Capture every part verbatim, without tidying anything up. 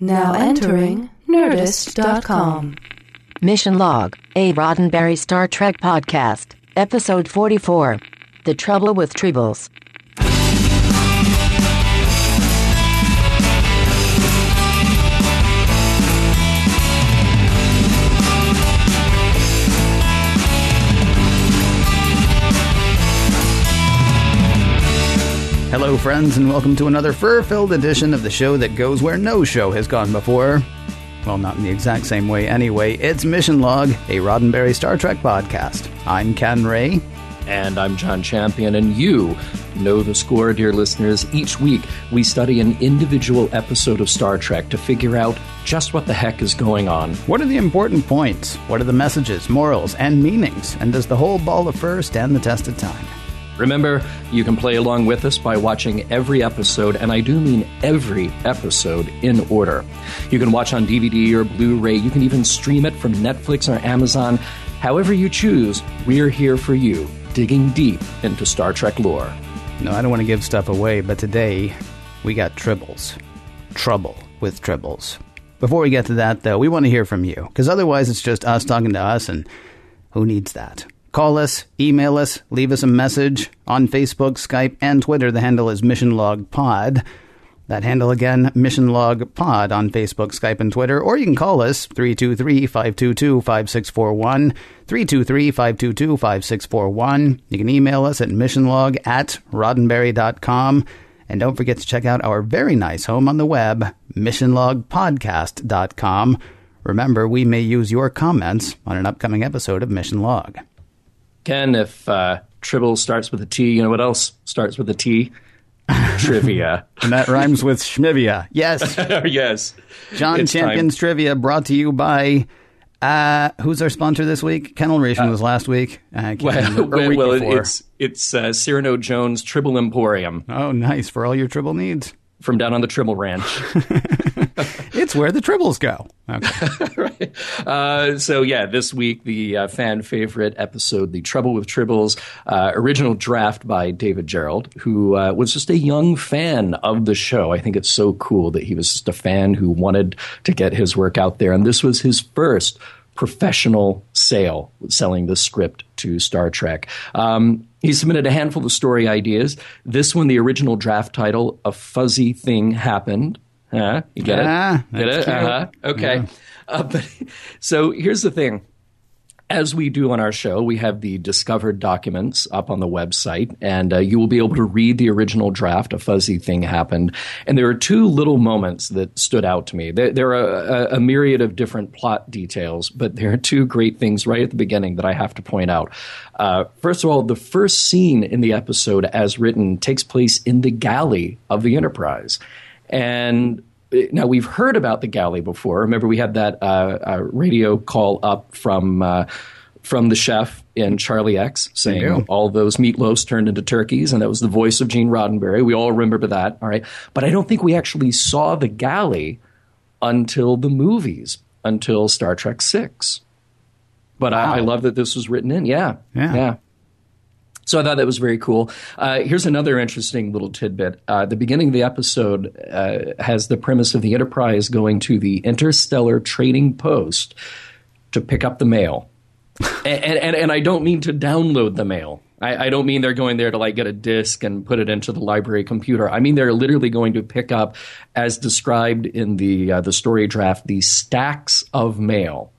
Now entering Nerdist dot com. Mission Log, a Roddenberry Star Trek podcast, episode forty-four, The Trouble with Tribbles. Hello, friends, and welcome to another fur-filled edition of the show that goes where no show has gone before. Well, not in the exact same way anyway. It's Mission Log, a Roddenberry Star Trek podcast. I'm Ken Ray. And I'm John Champion, and you know the score, dear listeners. Each week, we study an individual episode of Star Trek to figure out just what the heck is going on. What are the important points? What are the messages, morals, and meanings? And does the whole ball of fur stand the test of time? Remember, you can play along with us by watching every episode, and I do mean every episode, in order. You can watch on D V D or Blu-ray. You can even stream it from Netflix or Amazon. However you choose, we're here for you, digging deep into Star Trek lore. No, I don't want to give stuff away, but today we got Tribbles. Trouble with Tribbles. Before we get to that, though, we want to hear from you, because otherwise it's just us talking to us, and who needs that? Call us, email us, leave us a message on Facebook, Skype, and Twitter. The handle is MissionLogPod. That handle again, MissionLogPod on Facebook, Skype, and Twitter. Or you can call us, three two three, five two two, five six four one, three two three, five two two, five six four one. You can email us at missionlog at roddenberry dot com. And don't forget to check out our very nice home on the web, mission log podcast dot com. Remember, we may use your comments on an upcoming episode of Mission Log. Ken, if uh, Tribble starts with a T, you know what else starts with a T? Trivia. And that rhymes with Schmivia. Yes. Yes. John it's Champion's time. Trivia brought to you by, uh, who's our sponsor this week? Kennelration uh, was last week. Uh, well, well, week well it's, it's uh, Cyrano Jones Tribble Emporium. Oh, nice. For all your Tribble needs. From down on the Tribble Ranch. It's where the Tribbles go. Okay. Right. Uh, so, yeah, this week, the uh, fan favorite episode, The Trouble with Tribbles, uh, original draft by David Gerrold, who uh, was just a young fan of the show. I think it's so cool that he was just a fan who wanted to get his work out there. And this was his first professional sale, selling the script to Star Trek. Um, he submitted a handful of story ideas. This one, the original draft title, A Fuzzy Thing Happened. Uh, you get yeah, it? Get it? Uh-huh. Okay. Yeah. Uh, but, so here's the thing. As we do on our show, we have the discovered documents up on the website, and uh, you will be able to read the original draft, A Fuzzy Thing Happened. And there are two little moments that stood out to me. There, there are a, a myriad of different plot details, but there are two great things right at the beginning that I have to point out. Uh, first of all, the first scene in the episode, as written, takes place in the galley of the Enterprise. And now we've heard about the galley before. Remember, we had that uh, uh, radio call up from uh, from the chef in Charlie X saying all those meatloafs turned into turkeys. And that was the voice of Gene Roddenberry. We all remember that. All right. But I don't think we actually saw the galley until the movies, until Star Trek six. But wow. I, I love that this was written in. Yeah. Yeah. Yeah. So I thought that was very cool. Uh, here's another interesting little tidbit. Uh, the beginning of the episode uh, has the premise of the Enterprise going to the Interstellar Trading Post to pick up the mail. and, and, and I don't mean to download the mail. I, I don't mean they're going there to like get a disc and put it into the library computer. I mean, they're literally going to pick up, as described in the uh, the story draft, the stacks of mail.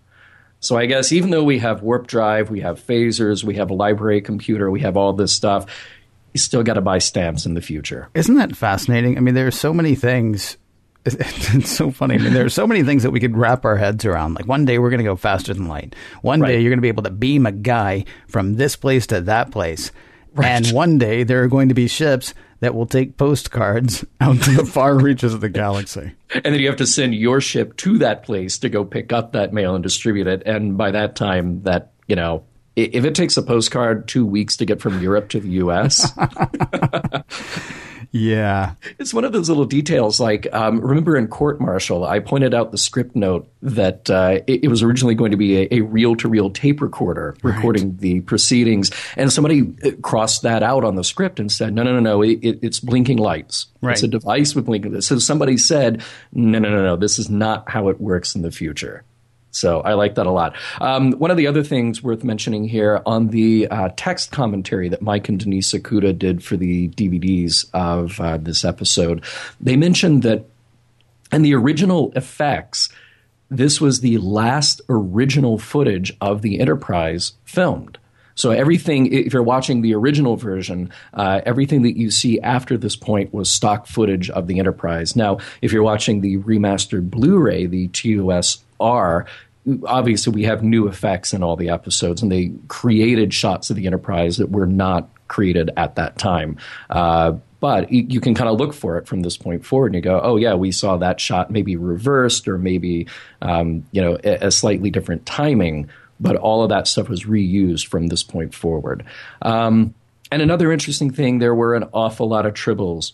So I guess even though we have warp drive, we have phasers, we have a library computer, we have all this stuff, you still got to buy stamps in the future. Isn't that fascinating? I mean, there are so many things. It's so funny. I mean, there are so many things that we could wrap our heads around. Like one day we're going to go faster than light. One right. day you're going to be able to beam a guy from this place to that place. Right. And one day there are going to be ships that will take postcards out to the far reaches of the galaxy. And then you have to send your ship to that place to go pick up that mail and distribute it. And by that time, that, you know, if it takes a postcard two weeks to get from Europe to the U S Yeah. It's one of those little details. Like, um, remember in Court Martial, I pointed out the script note that uh, it, it was originally going to be a, a reel-to-reel tape recorder recording right. the proceedings. And somebody crossed that out on the script and said, no, no, no, no, it, it, it's blinking lights. Right. It's a device with blinking lights. So somebody said, no, no, no, no, this is not how it works in the future. So I like that a lot. Um, one of the other things worth mentioning here on the uh, text commentary that Mike and Denise Sakuda did for the D V Ds of uh, this episode, they mentioned that in the original effects, this was the last original footage of the Enterprise filmed. So everything, if you're watching the original version, uh, everything that you see after this point was stock footage of the Enterprise. Now, if you're watching the remastered Blu-ray, the T O S R, obviously we have new effects in all the episodes, and they created shots of the Enterprise that were not created at that time. Uh, but you can kind of look for it from this point forward, and you go, oh, yeah, we saw that shot maybe reversed or maybe um, you know, a, a slightly different timing. But all of that stuff was reused from this point forward. Um, and another interesting thing, there were an awful lot of Tribbles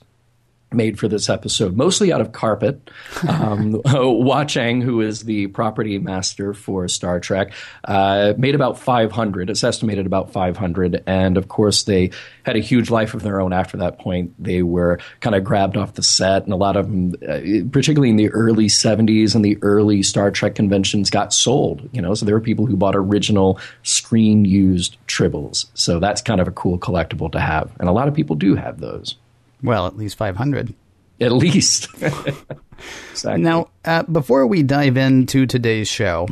made for this episode, mostly out of carpet. Um, Hua Chang, who is the property master for Star Trek, uh, made about five hundred. It's estimated about five hundred. And, of course, they had a huge life of their own after that point. They were kind of grabbed off the set, and a lot of them, uh, particularly in the early seventies and the early Star Trek conventions, got sold. You know, so there were people who bought original screen-used Tribbles. So that's kind of a cool collectible to have. And a lot of people do have those. Well, at least five hundred. At least. Exactly. Now, uh, before we dive into today's show,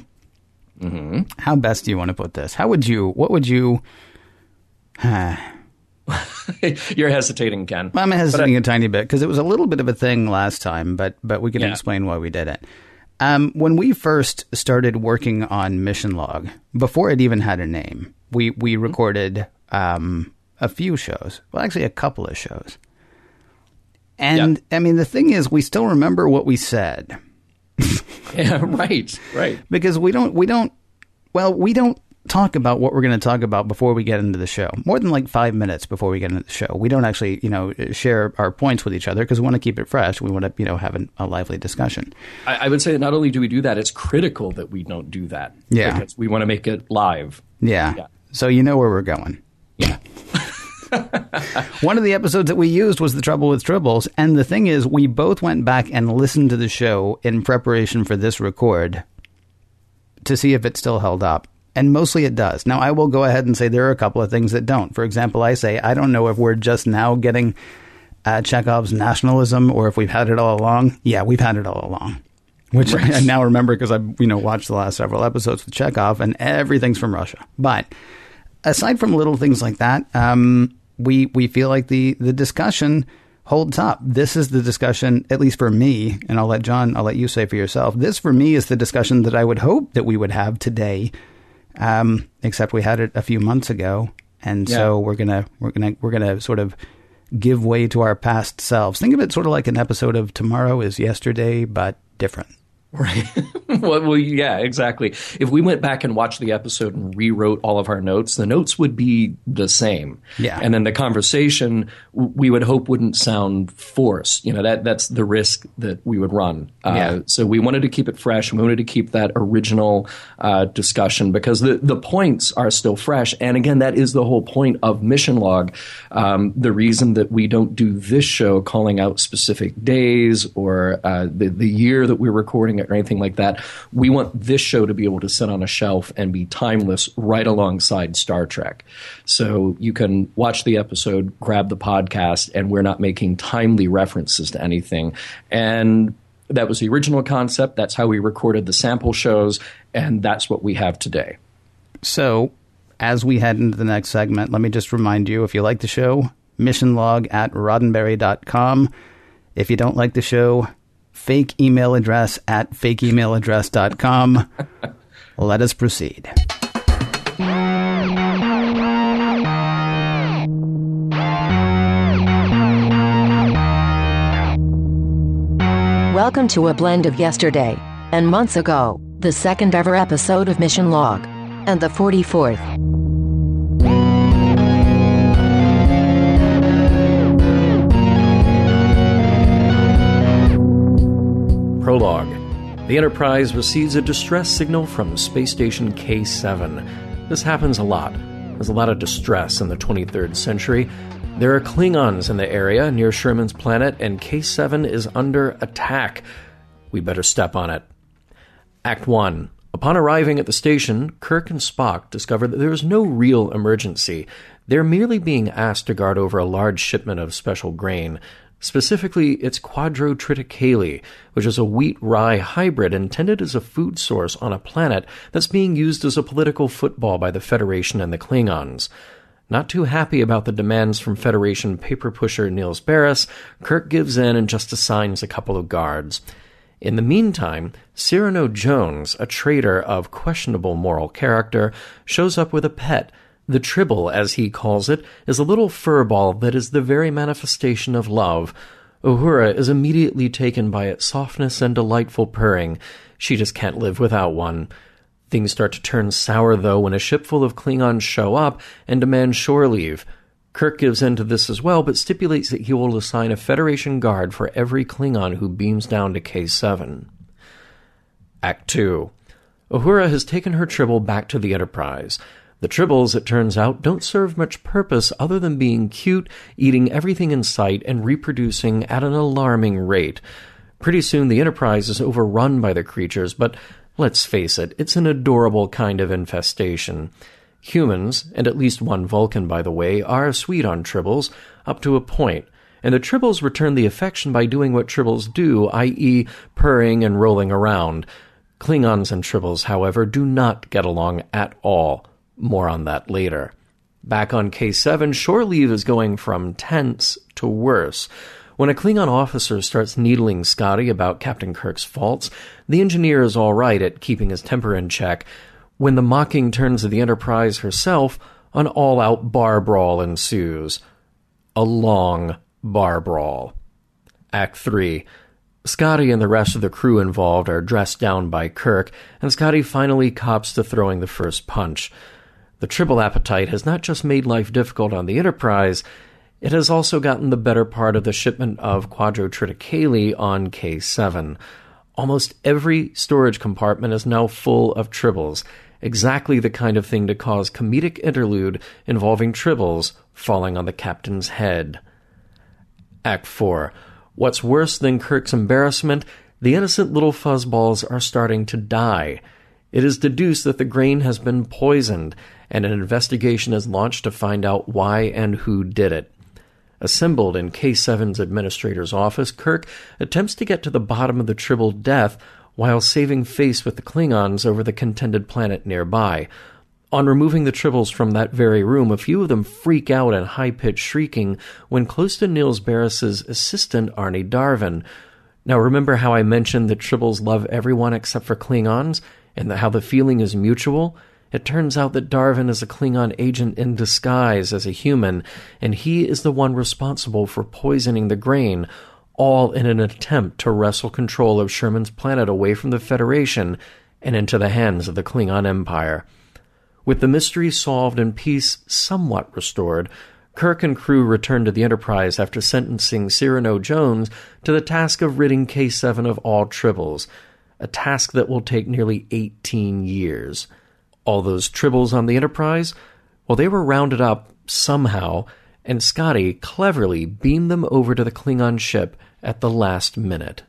mm-hmm. how best do you want to put this? How would you, what would you, huh. You're hesitating, Ken. Well, I'm hesitating I, a tiny bit because it was a little bit of a thing last time, but, but we can yeah. explain why we did it. Um, when we first started working on Mission Log, before it even had a name, we, we recorded um, a few shows. Well, actually a couple of shows. And, yep. I mean, the thing is, we still remember what we said. Yeah, right, right. Because we don't, we don't, well, we don't talk about what we're going to talk about before we get into the show. More than like five minutes before we get into the show. We don't actually, you know, share our points with each other because we want to keep it fresh. We want to, you know, have an, a lively discussion. I, I would say that not only do we do that, it's critical that we don't do that. Yeah. Because we want to make it live. Yeah. yeah. So you know where we're going. Yeah. One of the episodes that we used was The Trouble with Tribbles, and the thing is, we both went back and listened to the show in preparation for this record to see if it still held up, and mostly it does. Now, I will go ahead and say there are a couple of things that don't. For example, I say, I don't know if we're just now getting uh, Chekhov's nationalism or if we've had it all along. Yeah, we've had it all along, which right. I now remember because I've you know, watched the last several episodes with Chekhov, and everything's from Russia. But aside from little things like that, um... We we feel like the, the discussion holds up. This is the discussion, at least for me, and I'll let John, I'll let you say for yourself. This, for me, is the discussion that I would hope that we would have today, um, except we had it a few months ago, and yeah. so we're gonna we're gonna we're gonna sort of give way to our past selves. Think of it sort of like an episode of Tomorrow is Yesterday, but different. Right. well, well, yeah, exactly. If we went back and watched the episode and rewrote all of our notes, the notes would be the same. Yeah. And then the conversation, we would hope, wouldn't sound forced. You know, that that's the risk that we would run. Uh, yeah. So we wanted to keep it fresh. We wanted to keep that original uh, discussion because the, the points are still fresh. And again, that is the whole point of Mission Log. Um, the reason that we don't do this show calling out specific days or uh, the, the year that we're recording or anything like that. We want this show to be able to sit on a shelf and be timeless right alongside Star Trek. So you can watch the episode, grab the podcast, and we're not making timely references to anything. And that was the original concept. That's how we recorded the sample shows, and that's what we have today. So as we head into the next segment, let me just remind you, if you like the show, missionlog at roddenberry dot com. If you don't like the show, fake email address at fake email address dot com. Let us proceed. Welcome to a blend of yesterday and months ago, the second ever episode of Mission Log, and the forty-fourth. prologue, the Enterprise receives a distress signal from space station K seven. This happens a lot. There's a lot of distress in the twenty-third century. There are Klingons in the area near Sherman's planet, and K seven is under attack. We better step on it. Act one. Upon arriving at the station, Kirk and Spock discover that there is no real emergency. They're merely being asked to guard over a large shipment of special grain. Specifically, it's quadrotriticale, which is a wheat-rye hybrid intended as a food source on a planet that's being used as a political football by the Federation and the Klingons. Not too happy about the demands from Federation paper pusher Niels Barris, Kirk gives in and just assigns a couple of guards. In the meantime, Cyrano Jones, a trader of questionable moral character, shows up with a pet. The Tribble, as he calls it, is a little furball that is the very manifestation of love. Uhura is immediately taken by its softness and delightful purring. She just can't live without one. Things start to turn sour, though, when a ship full of Klingons show up and demand shore leave. Kirk gives in to this as well, but stipulates that he will assign a Federation guard for every Klingon who beams down to K seven. Act two. Uhura has taken her Tribble back to the Enterprise. The Tribbles, it turns out, don't serve much purpose other than being cute, eating everything in sight, and reproducing at an alarming rate. Pretty soon the Enterprise is overrun by the creatures, but let's face it, it's an adorable kind of infestation. Humans, and at least one Vulcan, by the way, are sweet on Tribbles, up to a point, and the Tribbles return the affection by doing what Tribbles do, that is purring and rolling around. Klingons and Tribbles, however, do not get along at all. More on that later. Back on K seven, shore leave is going from tense to worse. When a Klingon officer starts needling Scotty about Captain Kirk's faults, the engineer is all right at keeping his temper in check. When the mocking turns to the Enterprise herself, an all-out bar brawl ensues. A long bar brawl. Act three. Scotty and the rest of the crew involved are dressed down by Kirk, and Scotty finally cops to throwing the first punch. The Tribble appetite has not just made life difficult on the Enterprise, it has also gotten the better part of the shipment of quadrotriticale on K seven. Almost every storage compartment is now full of Tribbles, exactly the kind of thing to cause comedic interlude involving Tribbles falling on the captain's head. Act four. What's worse than Kirk's embarrassment? The innocent little fuzzballs are starting to die. It is deduced that the grain has been poisoned, and an investigation is launched to find out why and who did it. Assembled in K seven's administrator's office, Kirk attempts to get to the bottom of the Tribble death while saving face with the Klingons over the contended planet nearby. On removing the Tribbles from that very room, a few of them freak out in high-pitched shrieking when close to Niels Barris's assistant, Arnie Darvin. Now remember how I mentioned that Tribbles love everyone except for Klingons, and how the feeling is mutual? It turns out that Darvin is a Klingon agent in disguise as a human, and he is the one responsible for poisoning the grain, all in an attempt to wrestle control of Sherman's planet away from the Federation and into the hands of the Klingon Empire. With the mystery solved and peace somewhat restored, Kirk and crew return to the Enterprise after sentencing Cyrano Jones to the task of ridding K seven of all Tribbles, a task that will take nearly eighteen years. All those Tribbles on the Enterprise? Well, they were rounded up somehow, and Scotty cleverly beamed them over to the Klingon ship at the last minute.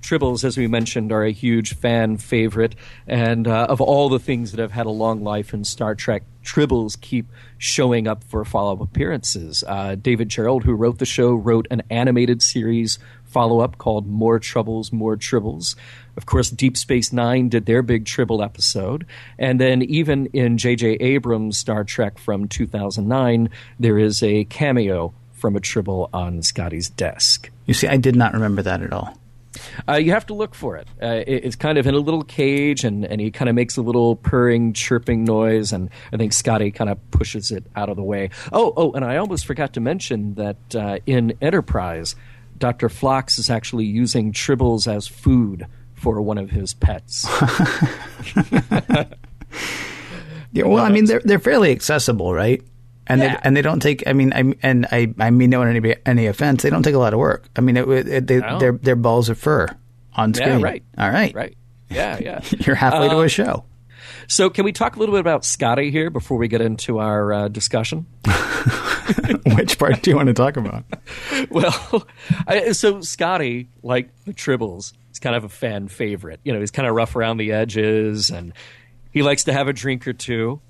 Tribbles, as we mentioned, are a huge fan favorite, and uh, of all the things that have had a long life in Star Trek, Tribbles keep showing up for follow-up appearances. Uh, David Gerrold, who wrote the show, wrote an animated series follow-up called More Troubles, More Tribbles. Of course, Deep Space Nine did their big Tribble episode. And then even in J J Abrams' Star Trek from two thousand nine, there is a cameo from a Tribble on Scotty's desk. You see, I did not remember that at all. Uh, you have to look for it. Uh, it. It's kind of in a little cage, and, and he kind of makes a little purring, chirping noise, and I think Scotty kind of pushes it out of the way. Oh, oh, and I almost forgot to mention that uh, in Enterprise, Doctor Phlox is actually using Tribbles as food for one of his pets. Yeah, well, I mean, they're they're fairly accessible, right? And yeah. they and they don't take. I mean, I and I I mean no any any offense. They don't take a lot of work. I mean, it, it, they, no. they're they're balls of fur on screen. Yeah, right. All right. Right. Yeah, yeah. You're halfway um, to a show. So can we talk a little bit about Scotty here before we get into our uh, discussion? Which part do you want to talk about? Well, I, so Scotty, like the Tribbles, is kind of a fan favorite. You know, he's kind of rough around the edges, and he likes to have a drink or two,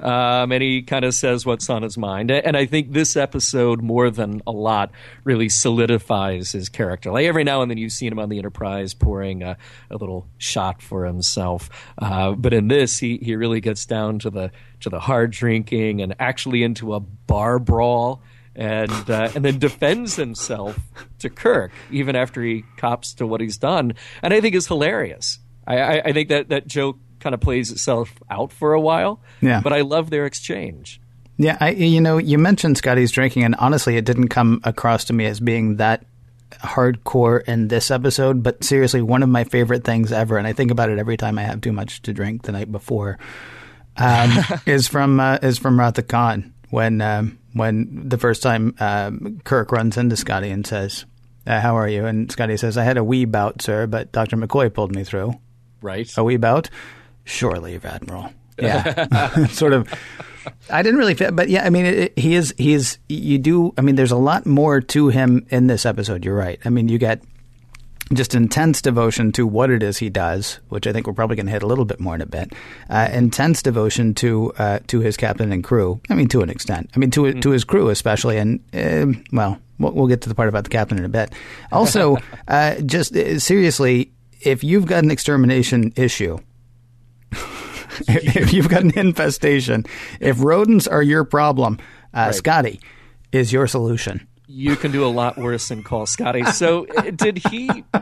um, and he kind of says what's on his mind. And I think this episode, more than a lot, really solidifies his character. Like every now and then you've seen him on the Enterprise pouring a, a little shot for himself. Uh, but in this, he, he really gets down to the to the hard drinking and actually into a bar brawl. And uh, and then defends himself to Kirk, even after he cops to what he's done. And I think it's hilarious. I, I, I think that, that joke kind of plays itself out for a while. Yeah. But I love their exchange. Yeah, I, you know, you mentioned Scotty's drinking, and honestly, it didn't come across to me as being that hardcore in this episode. But seriously, one of my favorite things ever, and I think about it every time I have too much to drink the night before, um, is from uh, is from Wrath of Khan. When um, when the first time uh, Kirk runs into Scotty and says, uh, how are you? And Scotty says, I had a wee bout, sir, but Doctor McCoy pulled me through. Right. A wee bout? Sure, leave, Admiral. Yeah. Sort of. I didn't really fit. But yeah, I mean, it, it, he is he is you do. I mean, there's a lot more to him in this episode. You're right. I mean, you get just intense devotion to what it is he does, which I think we're probably going to hit a little bit more in a bit. Uh, intense devotion to uh, to his captain and crew. I mean, to an extent. I mean, to mm-hmm. to his crew especially. And uh, well, we'll get to the part about the captain in a bit. Also, uh, just uh, seriously, if you've got an extermination issue, if, if you've got an infestation, if rodents are your problem, uh, right. Scotty is your solution. You can do a lot worse than call Scotty. So did he –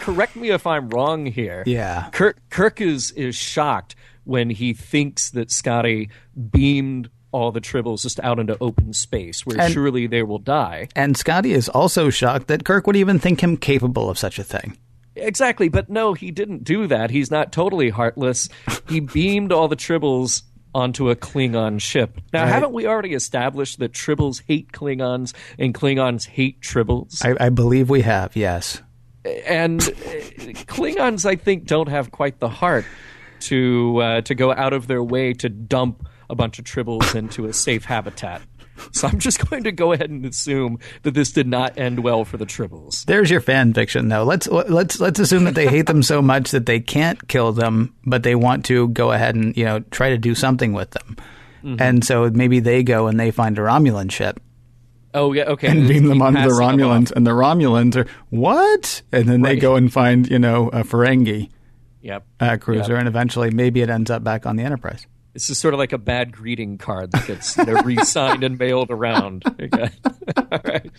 correct me if I'm wrong here. Yeah. Kirk, Kirk is, is shocked when he thinks that Scotty beamed all the Tribbles just out into open space where and, surely they will die. And Scotty is also shocked that Kirk would even think him capable of such a thing. Exactly. But no, he didn't do that. He's not totally heartless. He beamed all the Tribbles onto a Klingon ship. Now, right. Haven't we already established that Tribbles hate Klingons and Klingons hate Tribbles? I, I believe we have, yes. And Klingons, I think, don't have quite the heart to uh, to go out of their way to dump a bunch of Tribbles into a safe habitat. So I'm just going to go ahead and assume that this did not end well for the Tribbles. There's your fan fiction, though. Let's let's let's assume that they hate them so much that they can't kill them, but they want to go ahead and, you know, try to do something with them. Mm-hmm. And so maybe they go and they find a Romulan ship. Oh, yeah, okay. And beam them onto the Romulans. And the Romulans are, what? And then right. They go and find, you know, a Ferengi yep. uh, cruiser, yep. And eventually maybe it ends up back on the Enterprise. It's just sort of like a bad greeting card that gets, you know, re-signed and mailed around. All right.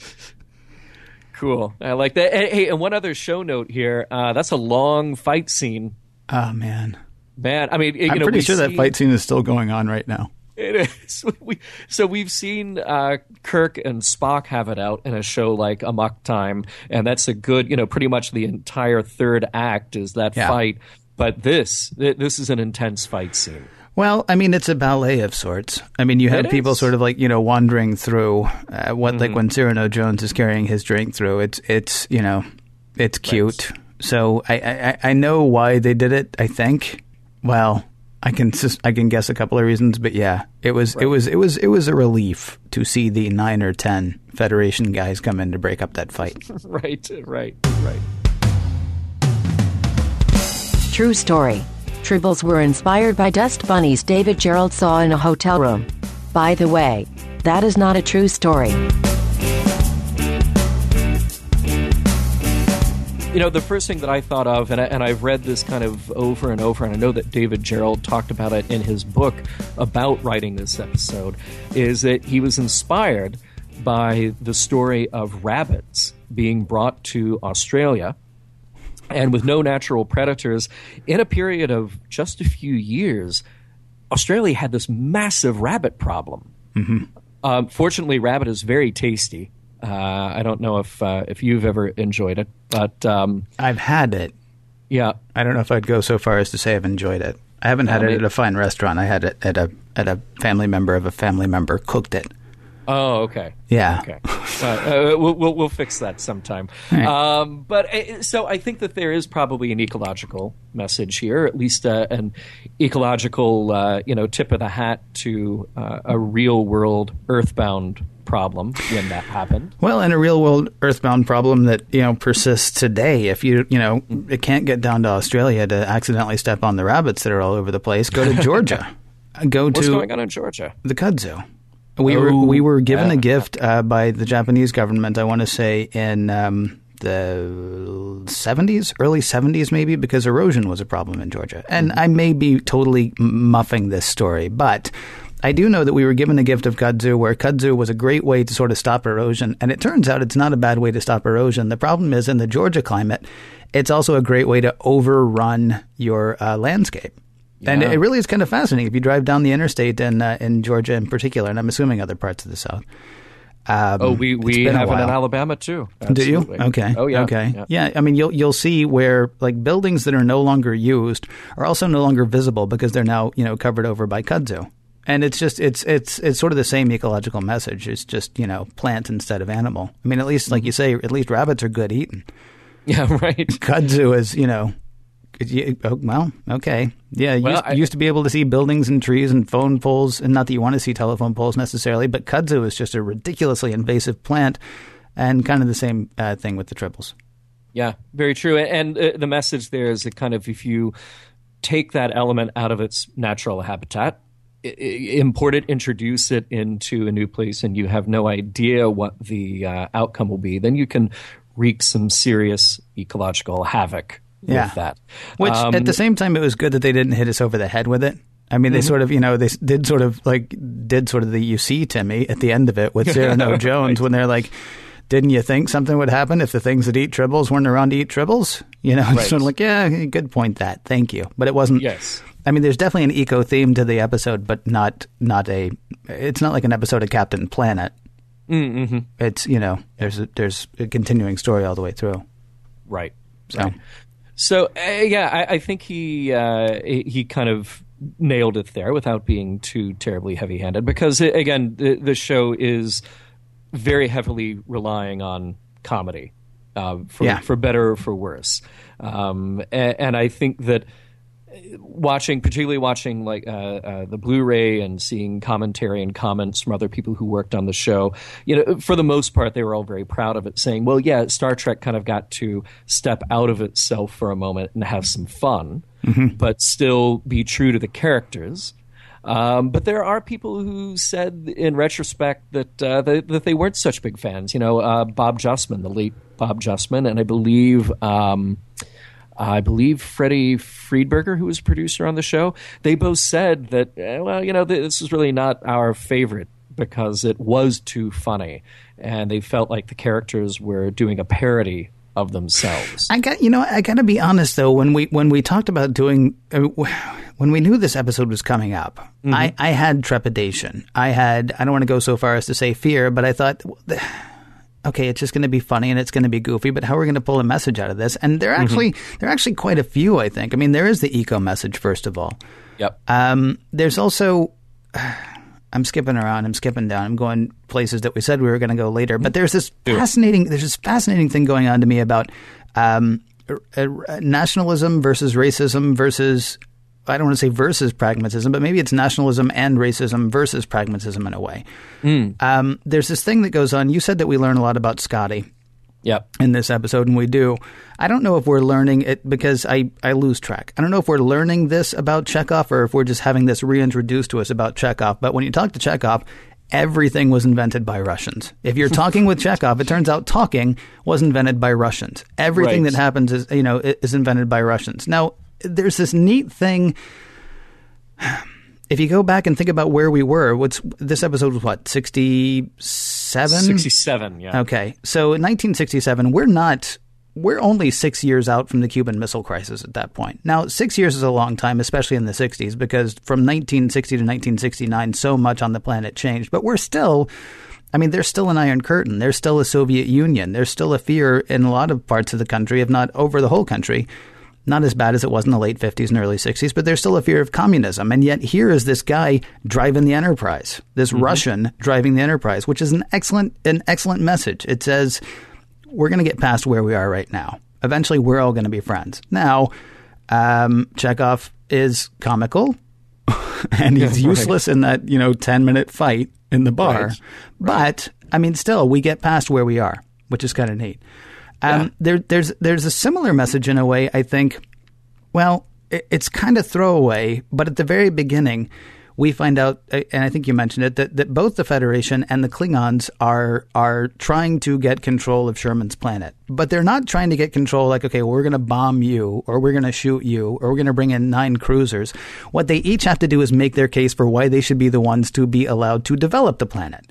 Cool. I like that. And, hey, and one other show note here. Uh, that's a long fight scene. Oh, man. Man, I mean, you I'm know, pretty sure seen, that fight scene is still going on right now. It is. We, so we've seen uh, Kirk and Spock have it out in a show like Amok Time, and that's a good, you know, pretty much the entire third act is that yeah. fight. But this, this is an intense fight scene. Well, I mean, it's a ballet of sorts. I mean, you have it people is. sort of like, you know, wandering through uh, what mm-hmm. like when Cyrano Jones is carrying his drink through. It's it's you know, it's cute. Right. So I, I I know why they did it. I think. Well, I can just, I can guess a couple of reasons, but yeah, it was right. it was it was it was a relief to see the nine or ten Federation guys come in to break up that fight. right, right, right. True story. Tribbles were inspired by dust bunnies David Gerrold saw in a hotel room. By the way, that is not a true story. You know, the first thing that I thought of, and, I, and I've read this kind of over and over, and I know that David Gerrold talked about it in his book about writing this episode, is that he was inspired by the story of rabbits being brought to Australia. And with no natural predators, in a period of just a few years, Australia had this massive rabbit problem. Mm-hmm. Um, fortunately, rabbit is very tasty. Uh, I don't know if uh, if you've ever enjoyed it, but um, I've had it. Yeah, I don't know if I'd go so far as to say I've enjoyed it. I haven't had um, it at a fine restaurant. I had it at a at a family member of a family member cooked it. Oh, okay. Yeah. Okay. Uh, uh, we'll, we'll we'll fix that sometime. Right. Um, but uh, so I think that there is probably an ecological message here, at least uh, an ecological uh, you know tip of the hat to uh, a real world Earthbound problem when that happened. Well, and a real world Earthbound problem that you know persists today. If you you know mm-hmm. it can't get down to Australia to accidentally step on the rabbits that are all over the place, go to Georgia. Go What's to going on in Georgia? The kudzu. We oh, were we were given yeah. a gift uh, by the Japanese government, I want to say, in um, the seventies, early seventies maybe, because erosion was a problem in Georgia. And mm-hmm. I may be totally muffing this story, but I do know that we were given a gift of kudzu, where kudzu was a great way to sort of stop erosion. And it turns out it's not a bad way to stop erosion. The problem is, in the Georgia climate, it's also a great way to overrun your uh, landscape. Yeah. And it really is kind of fascinating if you drive down the interstate in uh, in Georgia in particular, and I'm assuming other parts of the South. Um, oh, we, we have it in Alabama too. Absolutely. Do you? Okay. Oh yeah. Okay. Yeah. yeah. I mean, you'll you'll see where like buildings that are no longer used are also no longer visible because they're now you know covered over by kudzu, and it's just it's it's it's sort of the same ecological message. It's just you know plant instead of animal. I mean, at least like you say, at least rabbits are good eating. Yeah. Right. Kudzu is you know. Well, okay. Yeah, you well, used, I, used to be able to see buildings and trees and phone poles, and not that you want to see telephone poles necessarily, but kudzu is just a ridiculously invasive plant, and kind of the same uh, thing with the tribbles. Yeah, very true. And uh, the message there is that kind of if you take that element out of its natural habitat, import it, introduce it into a new place, and you have no idea what the uh, outcome will be, then you can wreak some serious ecological havoc. Yeah. With that. Which um, at the same time, it was good that they didn't hit us over the head with it. I mean, they mm-hmm. sort of, you know, they did sort of like, did sort of the you see to me at the end of it with Cyrano Jones right. when they're like, didn't you think something would happen if the things that eat tribbles weren't around to eat tribbles? You know, right. sort of like, yeah, good point that. Thank you. But it wasn't. Yes. I mean, there's definitely an eco theme to the episode, but not, not a, it's not like an episode of Captain Planet. Mm-hmm. It's, you know, there's a, there's a continuing story all the way through. Right. So. Right. So, uh, yeah, I, I think he uh, he kind of nailed it there without being too terribly heavy-handed because, again, the, the show is very heavily relying on comedy, uh, for, yeah. for better or for worse. Um, and, and I think that watching, particularly watching like uh, uh, the Blu-ray and seeing commentary and comments from other people who worked on the show, you know, for the most part, they were all very proud of it, saying, well, yeah, Star Trek kind of got to step out of itself for a moment and have some fun, mm-hmm. but still be true to the characters. Um, but there are people who said in retrospect that uh, they, that they weren't such big fans. You know, uh, Bob Justman, the late Bob Justman, and I believe... Um, I believe Freddie Friedberger, who was producer on the show, they both said that, well, you know, this is really not our favorite because it was too funny. And they felt like the characters were doing a parody of themselves. I got, you know, I got to be honest, though, when we when we talked about doing uh, when we knew this episode was coming up, mm-hmm. I, I had trepidation. I had I don't want to go so far as to say fear, but I thought, okay, it's just going to be funny and it's going to be goofy, but how are we going to pull a message out of this? And there are actually mm-hmm. there are actually quite a few, I think. I mean, there is the eco message, first of all. Yep. Um, there's also – I'm skipping around. I'm skipping down. I'm going places that we said we were going to go later. But there's this fascinating – there's this fascinating thing going on to me about um, nationalism versus racism versus – I don't want to say versus pragmatism, but maybe it's nationalism and racism versus pragmatism in a way. Mm. Um, there's this thing that goes on. You said that we learn a lot about Scotty yep. in this episode, and we do. I don't know if we're learning it because I, I lose track. I don't know if we're learning this about Chekhov or if we're just having this reintroduced to us about Chekhov. But when you talk to Chekhov, everything was invented by Russians. If you're talking with Chekhov, it turns out talking was invented by Russians. Everything right. that happens is, you know, is invented by Russians. Now, there's this neat thing. If you go back and think about where we were, what's this episode was what, sixty-seven? sixty-seven, yeah. Okay. So in nineteen sixty-seven, we're not we're only six years out from the Cuban Missile Crisis at that point. Now, six years is a long time, especially in the sixties, because from nineteen sixty to nineteen sixty-nine, so much on the planet changed. But we're still I mean, there's still an Iron Curtain. There's still a Soviet Union. There's still a fear in a lot of parts of the country, if not over the whole country, Not as bad as it was in the late fifties and early sixties, but there's still a fear of communism. And yet here is this guy driving the Enterprise, this mm-hmm. Russian driving the Enterprise, which is an excellent, an excellent message. It says, we're going to get past where we are right now. Eventually, we're all going to be friends. Now, um, Chekhov is comical and he's yeah, right. useless in that, you know, ten minute fight in the bar. Right. But I mean, still, we get past where we are, which is kind of neat. Um, yeah. there, there's there's a similar message in a way, I think. Well, it, it's kind of throwaway, but at the very beginning, we find out, and I think you mentioned it, that, that both the Federation and the Klingons are are trying to get control of Sherman's planet. But they're not trying to get control like, okay, well, we're going to bomb you, or we're going to shoot you, or we're going to bring in nine cruisers. What they each have to do is make their case for why they should be the ones to be allowed to develop the planet.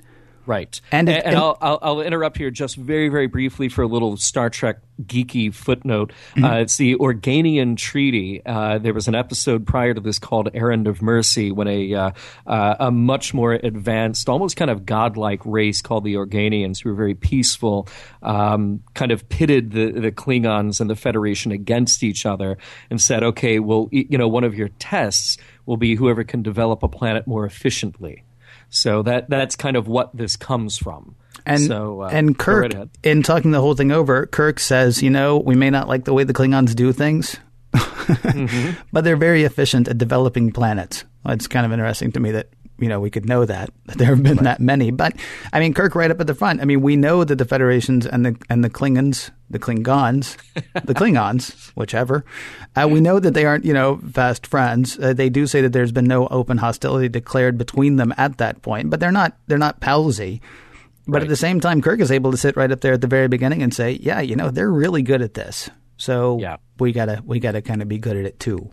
Right. And, and, and, and I'll, I'll, I'll interrupt here just very, very briefly for a little Star Trek geeky footnote. Mm-hmm. Uh, it's the Organian Treaty. Uh, there was an episode prior to this called Errand of Mercy when a, uh, uh, a much more advanced, almost kind of godlike race called the Organians, who were very peaceful, um, kind of pitted the, the Klingons and the Federation against each other and said, okay, well, you know, one of your tests will be whoever can develop a planet more efficiently. So that that's kind of what this comes from. And, so, uh, and Kirk, in talking the whole thing over, Kirk says, you know, we may not like the way the Klingons do things, mm-hmm. but they're very efficient at developing planets. Well, it's kind of interesting to me that, you know, we could know that, that there have been right. that many. But, I mean, Kirk right up at the front. I mean, we know that the Federations and the and the Klingons, the Klingons, the Klingons, whichever, uh, we know that they aren't, you know, fast friends. Uh, they do say that there's been no open hostility declared between them at that point, but they're not they're not palsy. But right. at the same time, Kirk is able to sit right up there at the very beginning and say, yeah, you know, they're really good at this. So yeah. we gotta we gotta kind of be good at it too.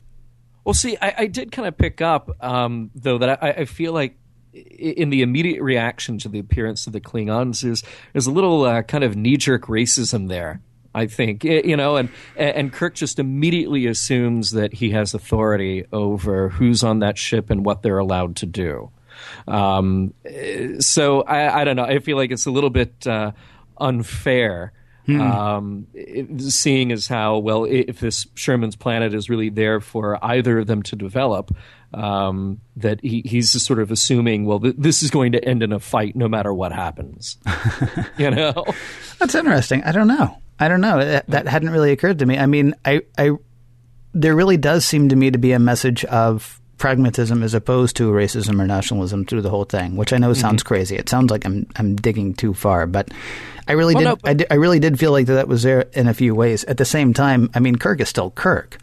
Well, see, I, I did kind of pick up, um, though, that I, I feel like in the immediate reaction to the appearance of the Klingons is there's a little uh, kind of knee-jerk racism there, I think, it, you know, and, and Kirk just immediately assumes that he has authority over who's on that ship and what they're allowed to do. Um, so I, I don't know. I feel like it's a little bit uh, unfair. Hmm. Um, seeing as how, well, if this Sherman's planet is really there for either of them to develop, um, that he, he's just sort of assuming, well, th- this is going to end in a fight no matter what happens. You know? That's interesting. I don't know. I don't know. That, that hadn't really occurred to me. I mean, I, I, there really does seem to me to be a message of pragmatism as opposed to racism or nationalism through the whole thing, which I know sounds mm-hmm. crazy. It sounds like I'm I'm digging too far, but I really well, did, no, but- I did I really did feel like that, that was there in a few ways. At the same time, I mean, Kirk is still Kirk.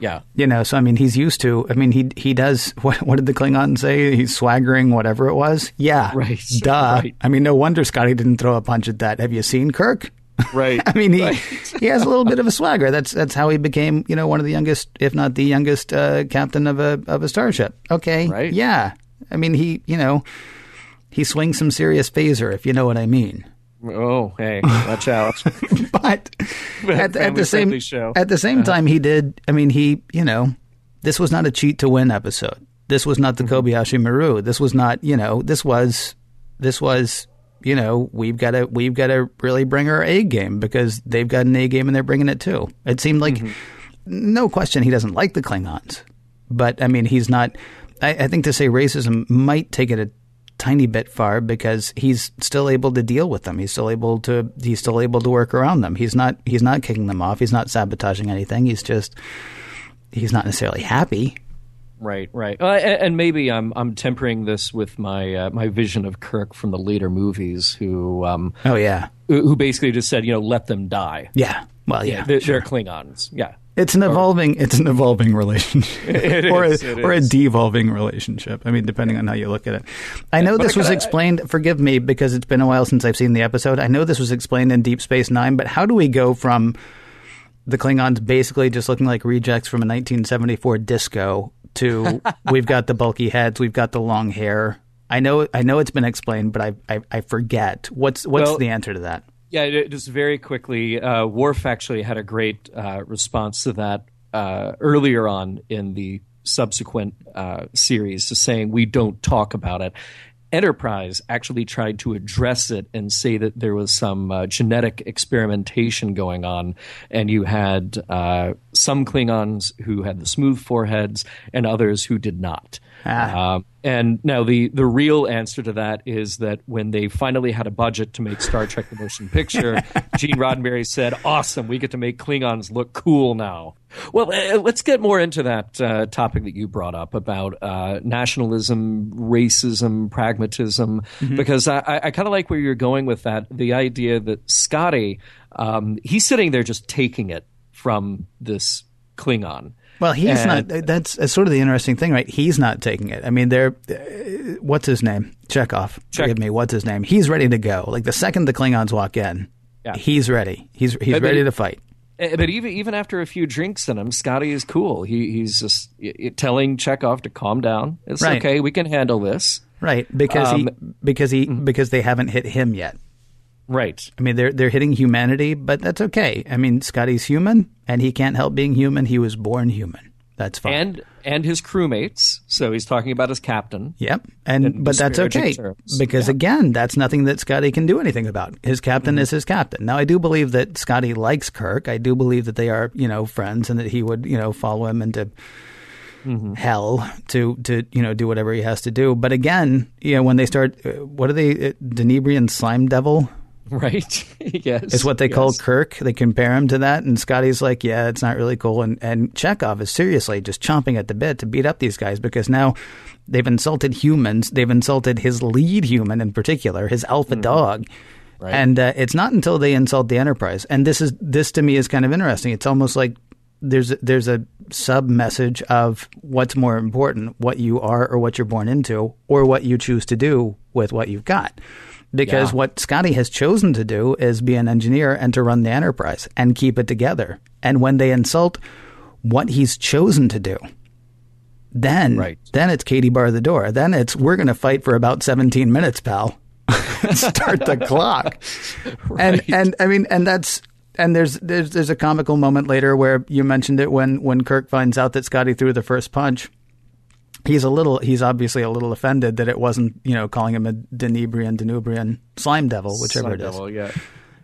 Yeah. You know, so I mean, he's used to, I mean, he he does, what, what did the Klingon say? He's swaggering, whatever it was. Yeah. Right. Duh. Right. I mean, no wonder Scotty didn't throw a punch at that. Have you seen Kirk? Right. I mean, he right. he has a little bit of a swagger. That's that's how he became, you know, one of the youngest, if not the youngest, uh, captain of a of a starship. Okay. Right. Yeah. I mean, he, you know, he swings some serious phaser, if you know what I mean. Oh, hey, watch out. But at, at the same show. at the same uh-huh. time, he did. I mean, he, you know, this was not a cheat to win episode. This was not the mm-hmm. Kobayashi Maru. This was not, you know, this was this was. You know, we've got to we've got to really bring our A game because they've got an A game and they're bringing it too. It seemed like, mm-hmm. no question, he doesn't like the Klingons, but I mean, he's not. I, I think to say racism might take it a tiny bit far because he's still able to deal with them. He's still able to he's still able to work around them. He's not he's not kicking them off. He's not sabotaging anything. He's just he's not necessarily happy. Right, right, uh, and, and maybe I'm I'm tempering this with my uh, my vision of Kirk from the later movies, who um, oh yeah, who, who basically just said, you know, let them die. Yeah, well, yeah, yeah they're, sure. they're Klingons. Yeah, it's an evolving, or, it's an evolving relationship, it or is, a, or is. a devolving relationship. I mean, depending on how you look at it. I know this was explained. I, I, forgive me because it's been a while since I've seen the episode. I know this was explained in Deep Space Nine, but how do we go from the Klingons basically just looking like rejects from a nineteen seventy-four disco? To we've got the bulky heads, we've got the long hair. I know, I know it's been explained, but I I, I forget what's what's well, the answer to that. Yeah, just very quickly, uh, Worf actually had a great uh, response to that uh, earlier on in the subsequent uh, series, just saying we don't talk about it. Enterprise actually tried to address it and say that there was some uh, genetic experimentation going on, and you had uh, some Klingons who had the smooth foreheads and others who did not. Ah. Uh, and now the, the real answer to that is that when they finally had a budget to make Star Trek the Motion Picture, Gene Roddenberry said, awesome, we get to make Klingons look cool now. Well, uh, let's get more into that uh, topic that you brought up about uh, nationalism, racism, pragmatism, mm-hmm. because I, I kind of like where you're going with that. The idea that Scotty, um, he's sitting there just taking it from this Klingon. Well, he's and, not – that's, that's sort of the interesting thing, right? He's not taking it. I mean, they're – what's his name? Chekhov. Check. Forgive me. What's his name? He's ready to go. Like the second the Klingons walk in, yeah. he's ready. He's he's but ready they, to fight. But even even after a few drinks in him, Scotty is cool. He He's just telling Chekhov to calm down. It's right. okay. We can handle this. Right. Because um, he because he mm-hmm. because they haven't hit him yet. Right. I mean, they're they're hitting humanity, but that's okay. I mean, Scotty's human, and he can't help being human. He was born human. That's fine. And and his crewmates. So he's talking about his captain. Yep. And but that's okay terms. because yeah. again, that's nothing that Scotty can do anything about. His captain mm-hmm. is his captain. Now, I do believe that Scotty likes Kirk. I do believe that they are, you know, friends, and that he would, you know, follow him into mm-hmm. hell to to you know do whatever he has to do. But again, you know, when they start, what are they? Denebrian slime devil. Right. yes. It's what they yes. call Kirk. They compare him to that. And Scotty's like, yeah, it's not really cool. And, and Chekhov is seriously just chomping at the bit to beat up these guys because now they've insulted humans. They've insulted his lead human in particular, his alpha mm-hmm. dog. Right. And uh, it's not until they insult the Enterprise. And this is this to me is kind of interesting. It's almost like there's there's a sub message of what's more important, what you are or what you're born into or what you choose to do with what you've got. Because yeah. what Scotty has chosen to do is be an engineer and to run the Enterprise and keep it together. And when they insult what he's chosen to do, then right. then it's Katie bar the door. Then it's we're going to fight for about seventeen minutes, pal. Start the clock. Right. And and I mean, and that's and there's there's there's a comical moment later where you mentioned it when when Kirk finds out that Scotty threw the first punch. He's a little. He's obviously a little offended that it wasn't, you know, calling him a Denebrian, Denebrian slime devil, whichever slime it is. Devil, yeah.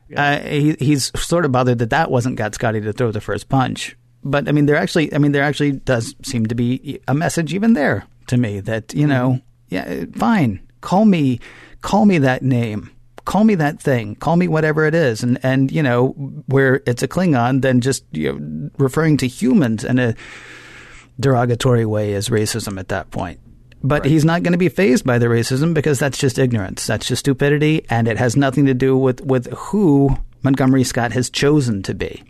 yeah. Uh, he, he's sort of bothered that that wasn't got Scotty to throw the first punch. But I mean, there actually, I mean, there actually does seem to be a message even there to me that you know, yeah, fine, call me, call me that name, call me that thing, call me whatever it is, and and you know, where it's a Klingon, then just you know, referring to humans and a. derogatory way is racism at that point. But right. he's not going to be fazed by the racism because that's just ignorance. That's just stupidity, and it has nothing to do with, with who Montgomery Scott has chosen to be.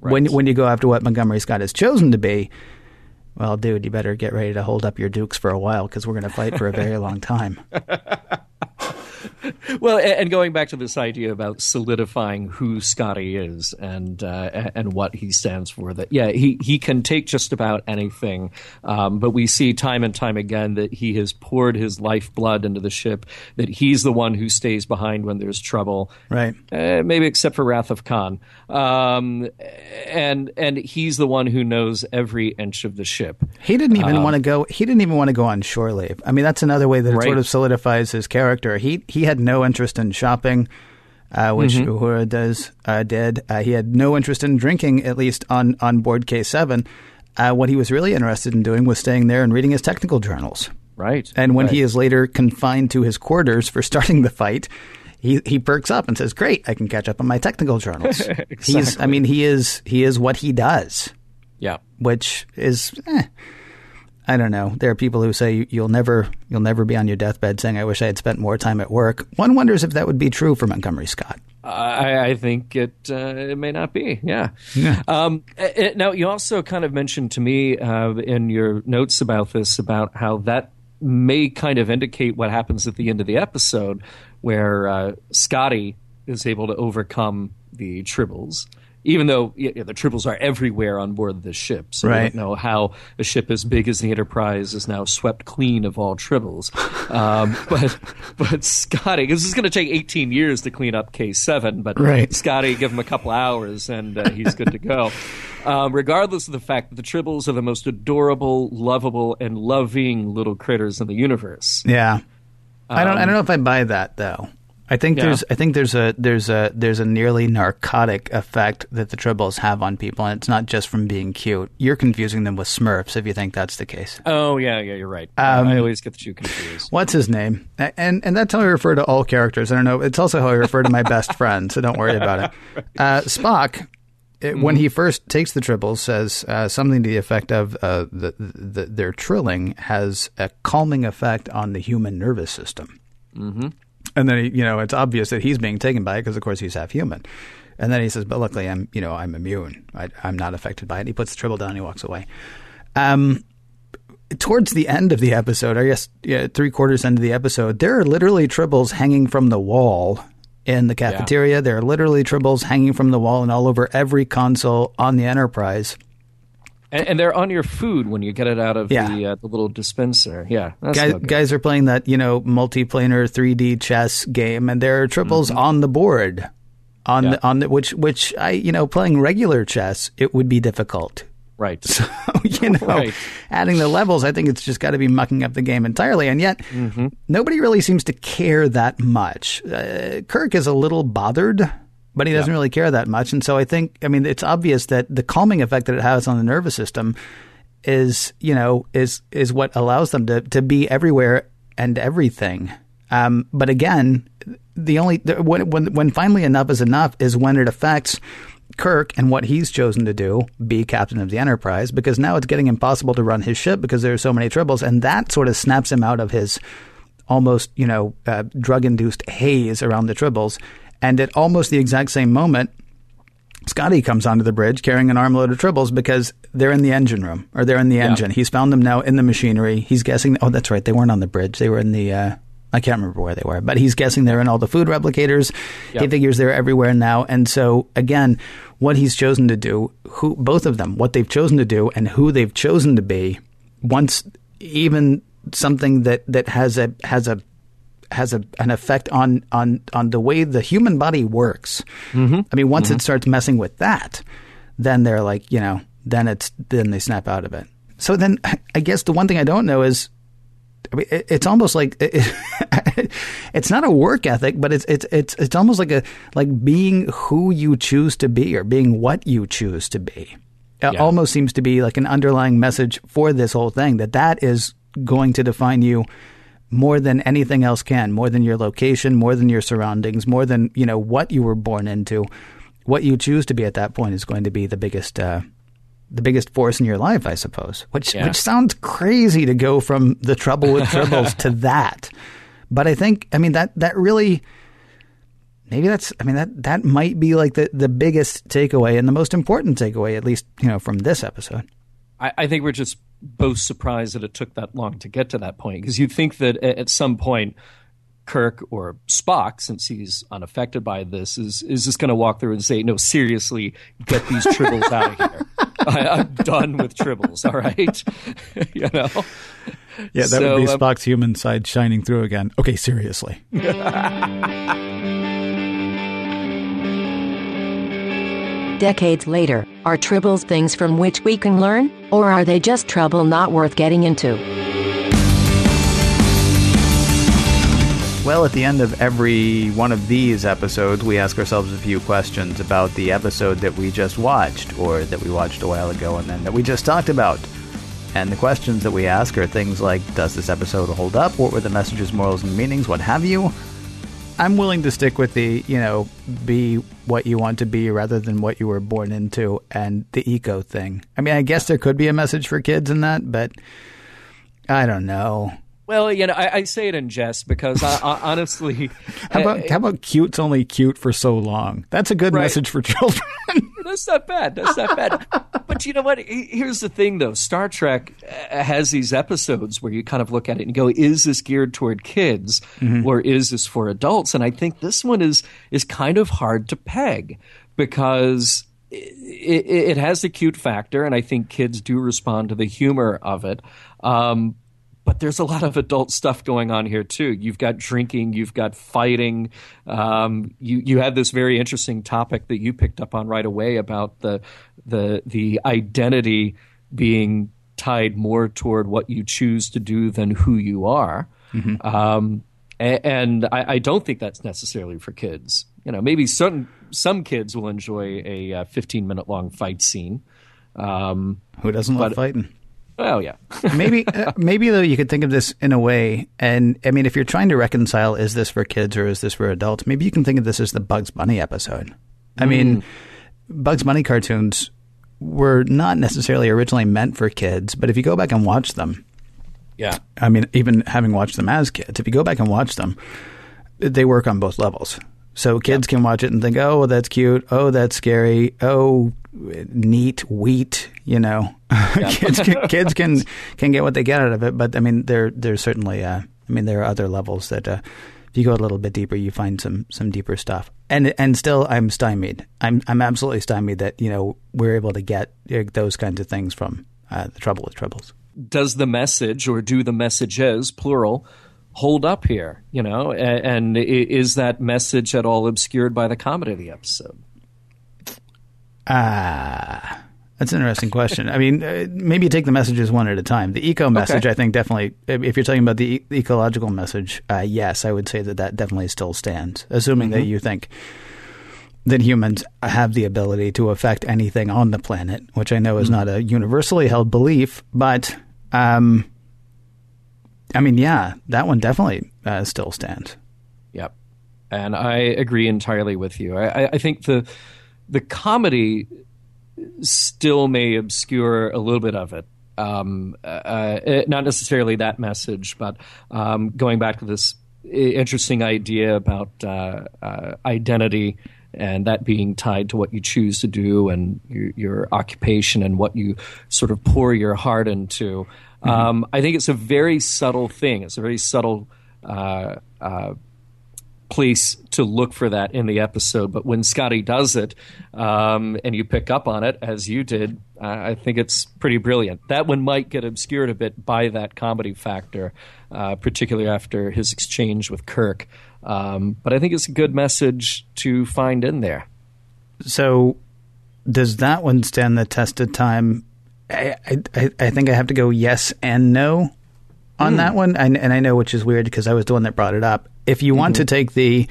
Right. When when you go after what Montgomery Scott has chosen to be, well, dude, you better get ready to hold up your dukes for a while because we're going to fight for a very long time. Well, and going back to this idea about solidifying who Scotty is and uh, and what he stands for, that, yeah, he, he can take just about anything. Um, but we see time and time again that he has poured his lifeblood into the ship, that he's the one who stays behind when there's trouble. Right. Uh, maybe except for Wrath of Khan. Um, and and he's the one who knows every inch of the ship. He didn't even um, want to go. He didn't even want to go on shore leave. I mean, that's another way that it right. sort of solidifies his character. He He had no interest in shopping, uh, which mm-hmm. Uhura does, uh, did. Uh, he had no interest in drinking, at least on, on board K seven. Uh, what he was really interested in doing was staying there and reading his technical journals. Right. And when right. he is later confined to his quarters for starting the fight, he, he perks up and says, great, I can catch up on my technical journals. Exactly. He's, I mean, he is he is what he does. Yeah. Which is... Eh. I don't know. There are people who say you'll never you'll never be on your deathbed saying, I wish I had spent more time at work. One wonders if that would be true for Montgomery Scott. I, I think it uh, it may not be. Yeah. yeah. Um, it, now, you also kind of mentioned to me uh, in your notes about this, about how that may kind of indicate what happens at the end of the episode where uh, Scotty is able to overcome the Tribbles. Even though you know, the Tribbles are everywhere on board the ship, so right. we don't know how a ship as big as the Enterprise is now swept clean of all Tribbles. Um, but but Scotty, because this is going to take eighteen years to clean up K seven, but right. Scotty, give him a couple hours and uh, he's good to go. Um, regardless of the fact that the Tribbles are the most adorable, lovable, and loving little critters in the universe. Yeah. Um, I don't. I don't know if I buy that though. I think yeah. there's. I think there's a there's a there's a nearly narcotic effect that the Tribbles have on people, and it's not just from being cute. You're confusing them with Smurfs if you think that's the case. Oh yeah, yeah, you're right. Um, I always get the two confused. What's his name? And and that's how I refer to all characters. I don't know. It's also how I refer to my best friend. So don't worry about it. Uh, Spock. It, mm-hmm. When he first takes the Tribbles, says uh, something to the effect of uh, the, the, their trilling has a calming effect on the human nervous system. Mm-hmm. And then, you know, it's obvious that he's being taken by it because, of course, he's half human. And then he says, but luckily, I'm, you know, I'm immune. I, I'm not affected by it. He puts the Tribble down and he walks away. Um, towards the end of the episode, I guess yeah, three quarters into the episode, there are literally Tribbles hanging from the wall in the cafeteria. Yeah. There are literally Tribbles hanging from the wall and all over every console on the Enterprise. And, and they're on your food when you get it out of yeah. the, uh, the little dispenser. Yeah, that's guys, guys are playing that, you know, multiplanar three D chess game, and there are Tribbles mm-hmm. on the board, on yeah. the, on the, which which I you know playing regular chess it would be difficult. Right. So, you know, right. adding the levels, I think it's just got to be mucking up the game entirely. And yet mm-hmm. nobody really seems to care that much. Uh, Kirk is a little bothered, but he doesn't yeah. really care that much. And so I think, I mean, it's obvious that the calming effect that it has on the nervous system is, you know, is is what allows them to, to be everywhere and everything. Um, but again, the only when, when when finally enough is enough is when it affects Kirk and what he's chosen to do, be captain of the Enterprise, because now it's getting impossible to run his ship because there are so many Tribbles, and that sort of snaps him out of his almost, you know, uh, drug-induced haze around the Tribbles. And at almost the exact same moment, Scotty comes onto the bridge carrying an armload of Tribbles because they're in the engine room, or they're in the yeah. engine. He's found them now in the machinery. He's guessing, oh, that's right, they weren't on the bridge. They were in the... Uh, I can't remember where they were, but he's guessing they're in all the food replicators. Yep. He figures they're everywhere now. And so, again, what he's chosen to do, who both of them, what they've chosen to do and who they've chosen to be, once even something that, that has a has a has a an effect on on, on the way the human body works. Mm-hmm. I mean, once mm-hmm. it starts messing with that, then they're like, you know, then it's then they snap out of it. So then I guess the one thing I don't know is, I mean, it's almost like it, it's not a work ethic, but it's it's it's it's almost like a like being who you choose to be or being what you choose to be. It yeah. almost seems to be like an underlying message for this whole thing, that that is going to define you more than anything else can, more than your location, more than your surroundings, more than, you know, what you were born into. What you choose to be at that point is going to be the biggest uh the biggest force in your life, I suppose, which yeah. which sounds crazy to go from the trouble with Tribbles to that. But I think, I mean, that that really, maybe that's, I mean, that that might be like the, the biggest takeaway and the most important takeaway, at least, you know, from this episode. I, I think we're just both surprised that it took that long to get to that point, because you'd think that at some point Kirk or Spock, since he's unaffected by this, is, is just going to walk through and say, no, seriously, get these Tribbles out of here. I, I'm done with Tribbles, all right? You know? Yeah, that so, would be um, Spock's human side shining through again. Okay, seriously. Decades later, are Tribbles things from which we can learn, or are they just trouble not worth getting into? Well, at the end of every one of these episodes, we ask ourselves a few questions about the episode that we just watched, or that we watched a while ago and then that we just talked about. And the questions that we ask are things like, does this episode hold up? What were the messages, morals, and meanings? What have you? I'm willing to stick with the, you know, be what you want to be rather than what you were born into, and the eco thing. I mean, I guess there could be a message for kids in that, but I don't know. Well, you know, I, I say it in jest because I, I, honestly... how about I, how about cute's only cute for so long? That's a good right. message for children. That's not bad. That's not bad. But you know what? Here's the thing, though. Star Trek has these episodes where you kind of look at it and go, is this geared toward kids mm-hmm. or is this for adults? And I think this one is is kind of hard to peg because... It, it, it has the cute factor, and I think kids do respond to the humor of it. Um But there's a lot of adult stuff going on here, too. You've got drinking. You've got fighting. Um, you, you had this very interesting topic that you picked up on right away about the the the identity being tied more toward what you choose to do than who you are. Mm-hmm. Um, And, and I, I don't think that's necessarily for kids. You know, maybe some some kids will enjoy a uh, fifteen minute long fight scene. Um, Who doesn't but, love fighting? Well, yeah. maybe, uh, maybe though, you could think of this in a way. And I mean, if you're trying to reconcile, is this for kids or is this for adults? Maybe you can think of this as the Bugs Bunny episode. I mm. mean, Bugs Bunny cartoons were not necessarily originally meant for kids, but if you go back and watch them, yeah, I mean, even having watched them as kids, if you go back and watch them, they work on both levels. So kids yep. can watch it and think, oh, that's cute. Oh, that's scary. Oh, neat wheat, you know. Yep. kids can, kids can, can get what they get out of it. But, I mean, there there's certainly uh, – I mean, there are other levels that uh, if you go a little bit deeper, you find some some deeper stuff. And and still I'm stymied. I'm I'm absolutely stymied that, you know, we're able to get those kinds of things from uh, the Trouble with Tribbles. Does the message or do the messages, plural – hold up here, you know, and, and is that message at all obscured by the comedy of the episode? Ah, that's an interesting question. I mean, maybe take the messages one at a time. The eco message, okay. I think definitely, if you're talking about the ecological message, uh, yes, I would say that that definitely still stands, assuming mm-hmm. that you think that humans have the ability to affect anything on the planet, which I know is mm-hmm. not a universally held belief, but... um I mean, yeah, that one definitely uh, still stands. Yep. And I agree entirely with you. I, I think the the comedy still may obscure a little bit of it. Um, uh, not necessarily that message, but um, going back to this interesting idea about uh, uh, identity and that being tied to what you choose to do and your, your occupation and what you sort of pour your heart into. Mm-hmm. Um, I think it's a very subtle thing. It's a very subtle uh, uh, place to look for that in the episode. But when Scotty does it um, and you pick up on it, as you did, uh, I think it's pretty brilliant. That one might get obscured a bit by that comedy factor, uh, particularly after his exchange with Kirk. Um, but I think it's a good message to find in there. So does that one stand the test of time? I, I, I think I have to go yes and no on mm. that one. I, and I know, which is weird because I was the one that brought it up. If you want mm-hmm. to take the,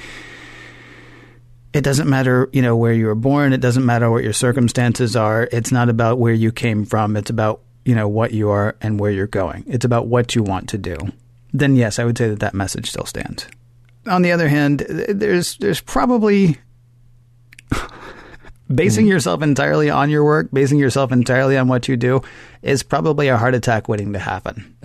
it doesn't matter, you know, where you were born. It doesn't matter what your circumstances are. It's not about where you came from. It's about, you know, what you are and where you're going. It's about what you want to do. Then, yes, I would say that that message still stands. On the other hand, there's there's probably... Basing yourself entirely on your work, basing yourself entirely on what you do is probably a heart attack waiting to happen.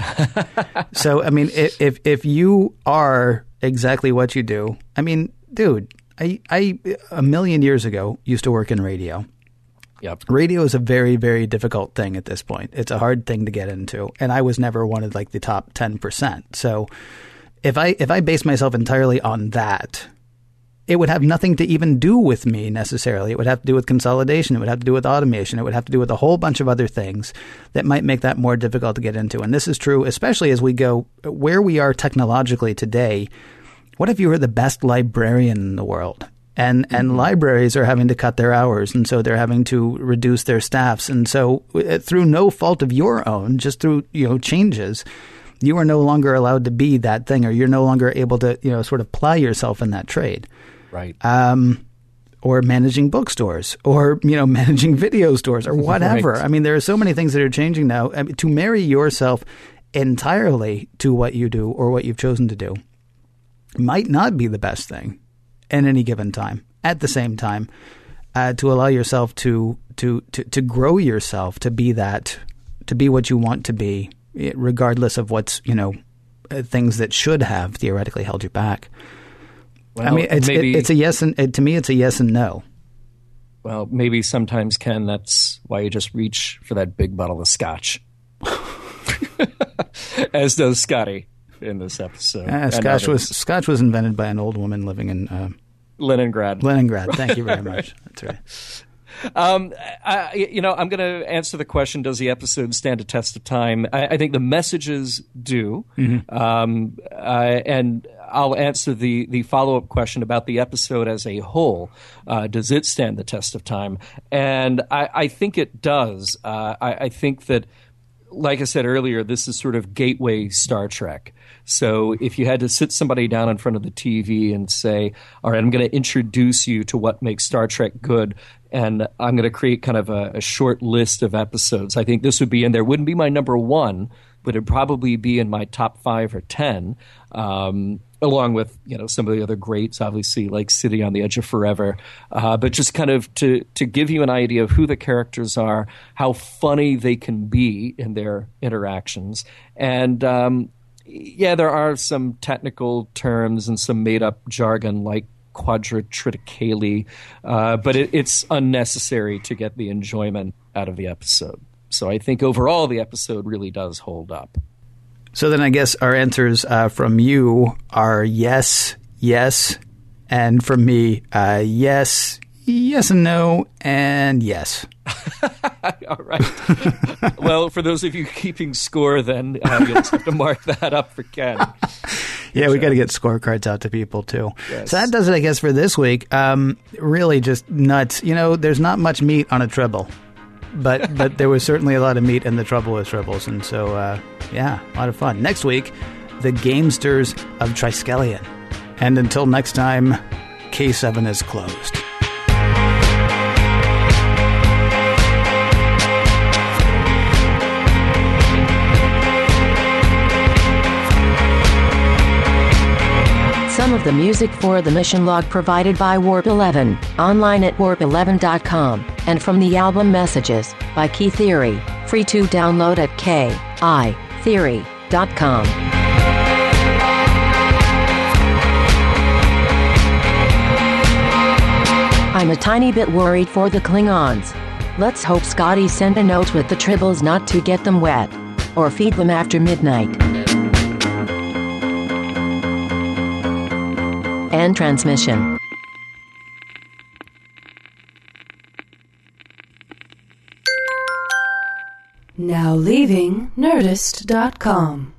So, I mean, if, if if you are exactly what you do, I mean, dude, I, I a million years ago used to work in radio. Yep. Radio is a very, very difficult thing at this point. It's a hard thing to get into. And I was never one of like the top ten percent. So if I if I base myself entirely on that, it would have nothing to even do with me necessarily. It would have to do with consolidation. It would have to do with automation. It would have to do with a whole bunch of other things that might make that more difficult to get into. And this is true, especially as we go where we are technologically today. What if you were the best librarian in the world? And mm-hmm. and libraries are having to cut their hours, and so they're having to reduce their staffs. And so through no fault of your own, just through, you know, changes, you are no longer allowed to be that thing, or you're no longer able to, you know, sort of ply yourself in that trade. Right. Um, or managing bookstores, or, you know, managing video stores, or whatever. Right. I mean, there are so many things that are changing now. I mean, to marry yourself entirely to what you do or what you've chosen to do might not be the best thing at any given time. At the same time, uh, to allow yourself to, to to to grow yourself to be that, to be what you want to be, regardless of what's, you know, things that should have theoretically held you back. Well, I mean, it's, maybe, it, it's a yes and it, to me, it's a yes and no. Well, maybe sometimes, Ken, that's why you just reach for that big bottle of scotch, as does Scotty in this episode. Uh, scotch was scotch was invented by an old woman living in uh, Leningrad. Leningrad. Thank you very much. That's right. Um, I, you know, I'm going to answer the question, does the episode stand a test of time? I, I think the messages do. Mm-hmm. Um, uh, and I'll answer the, the follow-up question about the episode as a whole. Uh, does it stand the test of time? And I, I think it does. Uh, I, I think that, like I said earlier, this is sort of gateway Star Trek. So if you had to sit somebody down in front of the T V and say, all right, I'm going to introduce you to what makes Star Trek good, and I'm going to create kind of a, a short list of episodes, I think this would be in there. Wouldn't be my number one, but it'd probably be in my top five or ten, um, along with, you know, some of the other greats, obviously, like City on the Edge of Forever. Uh, but just kind of to to give you an idea of who the characters are, how funny they can be in their interactions. And, um, yeah, there are some technical terms and some made-up jargon like quadrotriticale, uh, but it, it's unnecessary to get the enjoyment out of the episode. So I think overall the episode really does hold up. So then I guess our answers uh, from you are yes, yes, and from me, uh, yes, yes and no, and yes. All right. Well, for those of you keeping score, then uh, you'll have to mark that up for Ken. Yeah, we got to get scorecards out to people, too. Yes. So that does it, I guess, for this week. Um, really just nuts. You know, there's not much meat on a Tribble. But but there was certainly a lot of meat in the Trouble with Tribbles, and so, uh, yeah, a lot of fun. Next week, the Gamesters of Triskelion. And until next time, K seven is closed. Some of the music for the Mission Log provided by Warp eleven, online at warp eleven dot com, and from the album Messages by Key Theory, free to download at k i theory dot com. I'm a tiny bit worried for the Klingons. Let's hope Scotty sent a note with the Tribbles not to get them wet, or feed them after midnight. End transmission. Now leaving Nerdist dot com.